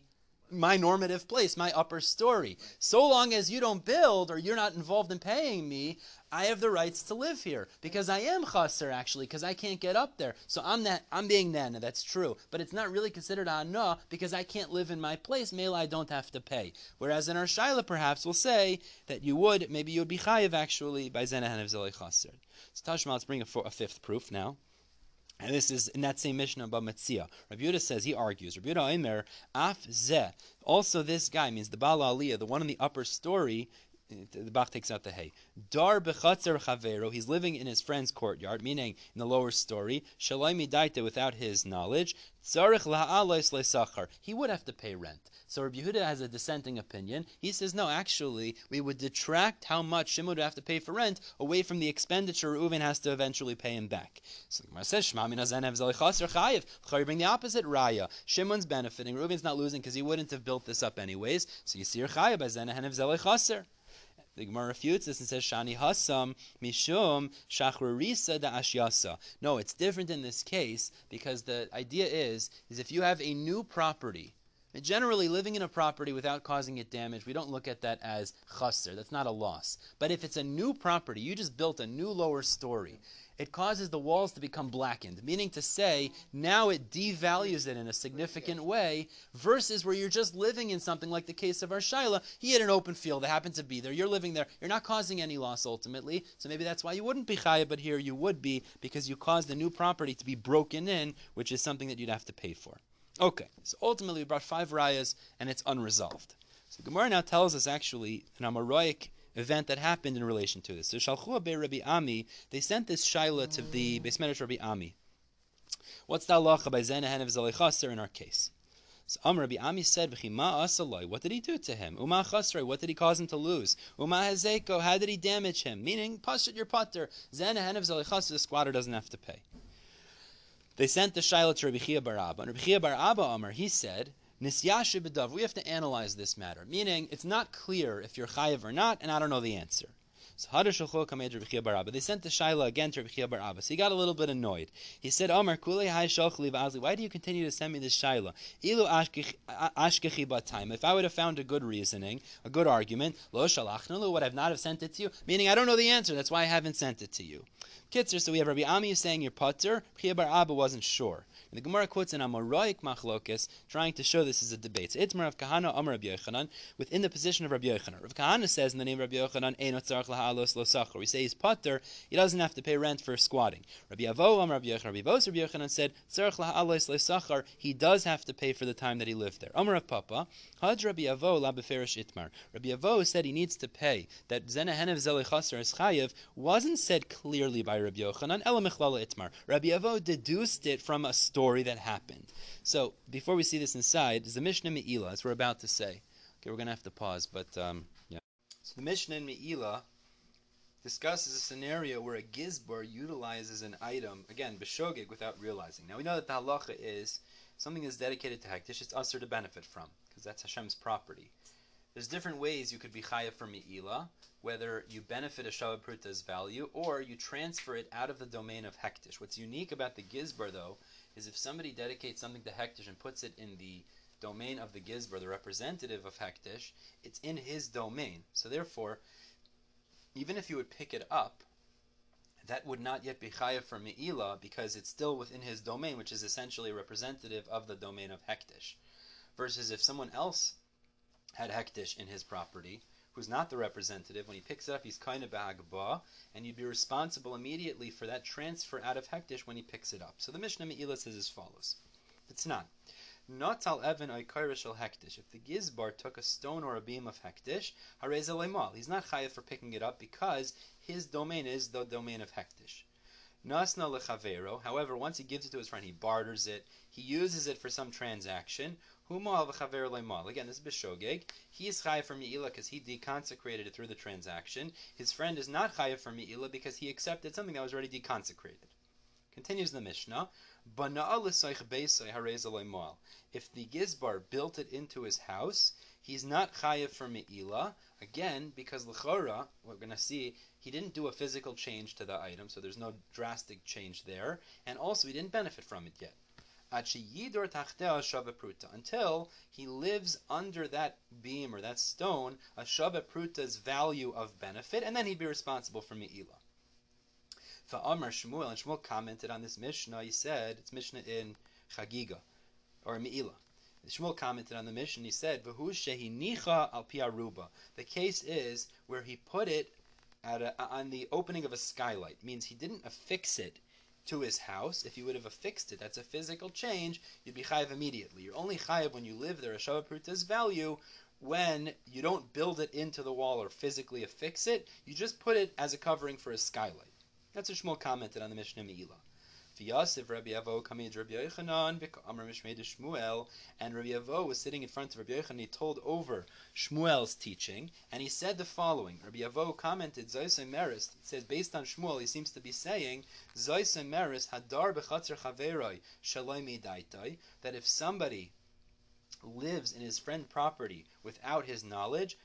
normative place, my upper story. Right. So long as you don't build or you're not involved in paying me, I have the rights to live here because I am chasser actually because I can't get up there. So I'm being nana, that's true. But it's not really considered anah because I can't live in my place. Mela, I don't have to pay. Whereas in our shaila, perhaps we'll say that maybe you would be chayiv actually by zeh neheneh v'zeh lo chasser. So Tashma, let's bring a fifth proof now. And this is in that same Mishnah about Metzia. Rabbi Yehuda says, he argues, Rabbi Yehuda Omer, af zeh. Also this guy, means the Baal Aliyah, the one in the upper story, the Bach takes out the hay. Dar bechatzer chavero. He's living in his friend's courtyard, meaning in the lower story. Shalai midaita, without his knowledge. Tzarich la'alos le'sachar. He would have to pay rent. So Rabbi Yehuda has a dissenting opinion. He says, no, actually, we would detract how much Shimon would have to pay for rent away from the expenditure Reuven has to eventually pay him back. So the Gemara says, Shema min hazen hevzeh lechaser chayiv. You bring the opposite raya. Shimon's benefiting. Reuven's not losing because he wouldn't have built this up anyways. So you see your chayiv hazen hevzeh lechaser. The Gemara refutes this and says, Shani Hassam, Mishum, Shachrarisa da Ashyasa. No, it's different in this case because the idea is if you have a new property, and generally living in a property without causing it damage, we don't look at that as chasser. That's not a loss. But if it's a new property, you just built a new lower story. It causes the walls to become blackened, meaning to say now it devalues it in a significant way versus where you're just living in something like the case of our Shaila. He had an open field that happened to be there. You're living there. You're not causing any loss ultimately. So maybe that's why you wouldn't be chaya, but here you would be because you caused the new property to be broken in, which is something that you'd have to pay for. Okay, so ultimately we brought five rayas and it's unresolved. So Gemara now tells us actually an Amoraic event that happened in relation to this. So Shalchua be Rabbi Ami, they sent this shaila to the Beis Medrash Rabbi Ami. What's the halacha by zeh neheneh v'zeh lo chasser in our case? So Rabbi Ami said, "V'chi ma asaloi, what did he do to him? Uma chasrei, what did he cause him to lose? Uma hazeko, how did he damage him?" Meaning, pashut your putter, zeh neheneh v'zeh lo chasser, the squatter doesn't have to pay. They sent the shaila to Rabbi Chia Bar Abba, and Rabbi Chia Bar Abba he said, Nisyashe b'dav, we have to analyze this matter. Meaning, it's not clear if you're chayiv or not, and I don't know the answer. So hadash l'chol kamed Rabbi Chia Bar Abba. They sent the shaila again to Rabbi Chia Bar Abba. So he got a little bit annoyed. He said, Amar kulei hay shalchli v'azli, why do you continue to send me this shaila? Ilu ashkechi b'tayim. If I would have found a good reasoning, a good argument, lo shalachnu lu, would I not have sent it to you? Meaning, I don't know the answer. That's why I haven't sent it to you. Kitzer, so we have Rabbi Ami saying your pater. Rabbi Chia Bar Abba wasn't sure. And the Gemara quotes an Amoraic machlokes, trying to show this is a debate. So Itmar of Kahana, Amor Rabbi Yochanan, within the position of Rabbi Yochanan. Rabbi Kahana says in the name of Rabbi Yochanan, Eino tzarach laha'alos lo sachar. We say he's pater, he doesn't have to pay rent for squatting. Rabbi Avoh, Amor Rabbi Yochanan, Rabbi Avoh, Rabbi Yochanan said, tzarach laha'alos lo sachar, he does have to pay for the time that he lived there. Amor of Papa, Haj Rabbi Avoh la beferish Itmar. Rabbi Avoh said he needs to pay. That zeh neheneh v'zeh lo chasser is chayev wasn't said clearly by Rabbi Yochanan, ela michlala Itmar. Rabbi Avoh deduced it from a story that happened. So before we see this inside, is the Mishnah Me'ilah, as we're about to say. Okay, we're going to have to pause, but yeah. So the Mishnah in Me'ilah discusses a scenario where a Gizbar utilizes an item, again, b'shogeg, without realizing. Now we know that the halacha is something that's dedicated to Hektish, it's usher to benefit from, because that's Hashem's property. There's different ways you could be chayav for Me'ilah, whether you benefit a Shabbat Pruta's value, or you transfer it out of the domain of Hektish. What's unique about the Gizbar, though, is if somebody dedicates something to Hektish and puts it in the domain of the Gizbar, the representative of Hektish, it's in his domain. So therefore, even if you would pick it up, that would not yet be chayav for Me'ilah because it's still within his domain, which is essentially representative of the domain of Hektish. Versus if someone else had Hektish in his property, who's not the representative, when he picks it up, he's kind of b'hagbah, and you'd be responsible immediately for that transfer out of Hektish when he picks it up. So the Mishnah Me'ilah says as follows. It's not. Notal even oikara shel Hektish. If the Gizbar took a stone or a beam of Hektish, harei ze leimal. He's not chayav for picking it up because his domain is the domain of Hektish. Nasna lechavero. However, once he gives it to his friend, he barters it, he uses it for some transaction. Again, this is b'shogeg. He is chayav for Me'ilah because he deconsecrated it through the transaction. His friend is not chayav for Me'ilah because he accepted something that was already deconsecrated. Continues the Mishnah, if the Gizbar built it into his house, he's not chayav for Me'ilah, again, because L'chora, we're going to see, he didn't do a physical change to the item, so there's no drastic change there, and also he didn't benefit from it yet. Until he lives under that beam or that stone, a Shaveh Pruta's value of benefit, and then he'd be responsible for Me'ilah. Fa'amar Shmuel, and Shmuel commented on this Mishnah, he said, it's Mishnah in Chagiga, or Me'ilah. Shmuel commented on the Mishnah, he said, V'hu shehinicha al pi aruba. The case is where he put it at on the opening of a skylight. Means he didn't affix it to his house. If you would have affixed it, that's a physical change, you'd be chayav immediately. You're only chayav when you live there, a Shaveh Pruta's value, when you don't build it into the wall or physically affix it. You just put it as a covering for a skylight. That's what Shmuel commented on the Mishnah Me'ilah. V'yasiv Rabbi Avoh kamid Rabbi Yochanan v'ka'amar mishmei de Shmuel, and Rabbi Avoh was sitting in front of Rabbi Yochanan. He told over Shmuel's teaching, and he said the following. Rabbi Avoh commented, Zoyse Meris, it says based on Shmuel, he seems to be saying, Zoyse Meris hadar b'chatzer chaveroi shaloi midaitai, that if somebody lives in his friend's property without his knowledge,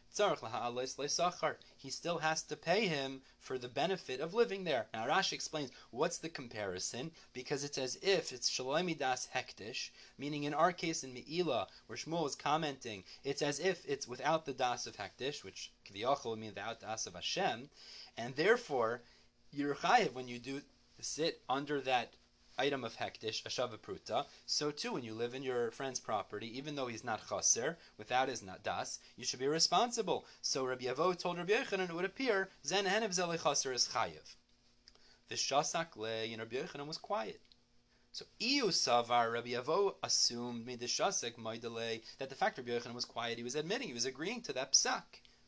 he still has to pay him for the benefit of living there. Now Rashi explains, what's the comparison? Because it's as if it's Shalomidas Hektish, meaning in our case in Me'ilah, where Shmuel was commenting, it's as if it's without the Das of Hektish, which K'viyochel would mean without Das of Hashem, and therefore, you're chayav when you do sit under that item of Hektish, a Shaveh Pruta. So too, when you live in your friend's property, even though he's not chasser, without his not das, you should be responsible. So Rabbi Avoh told Rabbi Yochanan, it would appear, zeh neheneh v'zeh lo chasser is chayev. V'shasak le, and Rabbi Yochanan was quiet. So iu savar, Rabbi Avoh assumed, made the shasek maidele, that the fact Rabbi Yochanan was quiet, he was admitting, he was agreeing to that psak.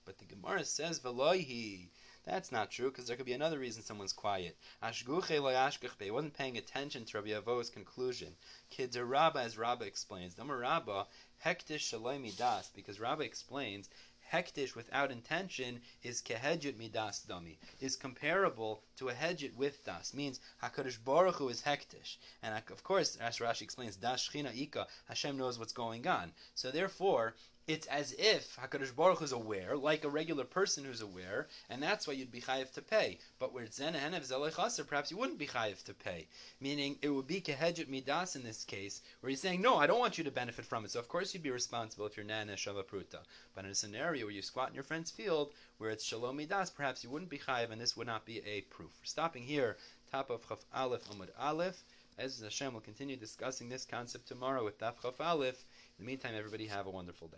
But the Gemara says, v'loihi. That's not true, because there could be another reason someone's quiet. Ashguche lo yashguch be. He wasn't paying attention to Rabbi Avoh's conclusion. Kidzer Rabbah, as Rabbah explains. Damar Rabbah, hektish shaloi midas. Because Rabbah explains, hektish without intention is kehedjit midas dami. Is comparable to a hedjit with das. Means HaKadosh Baruch Hu is hektish. And of course, as Rashi explains, das shchina ika. Hashem knows what's going on. So therefore, it's as if HaKadosh Baruch Hu is aware, like a regular person who's aware, and that's why you'd be chayiv to pay. But where zeh neheneh v'zeh lo chasser, perhaps you wouldn't be chayiv to pay. Meaning, it would be kehedjit midas in this case, where he's saying, no, I don't want you to benefit from it. So of course you'd be responsible if you're neheneh shaveh pruta. But in a scenario where you squat in your friend's field, where it's shalom midas, perhaps you wouldn't be chayiv, and this would not be a proof. We're stopping here, top of Chaf Aleph Amud Aleph. As Hashem will continue discussing this concept tomorrow with Daf Chaf Aleph. In the meantime, everybody have a wonderful day.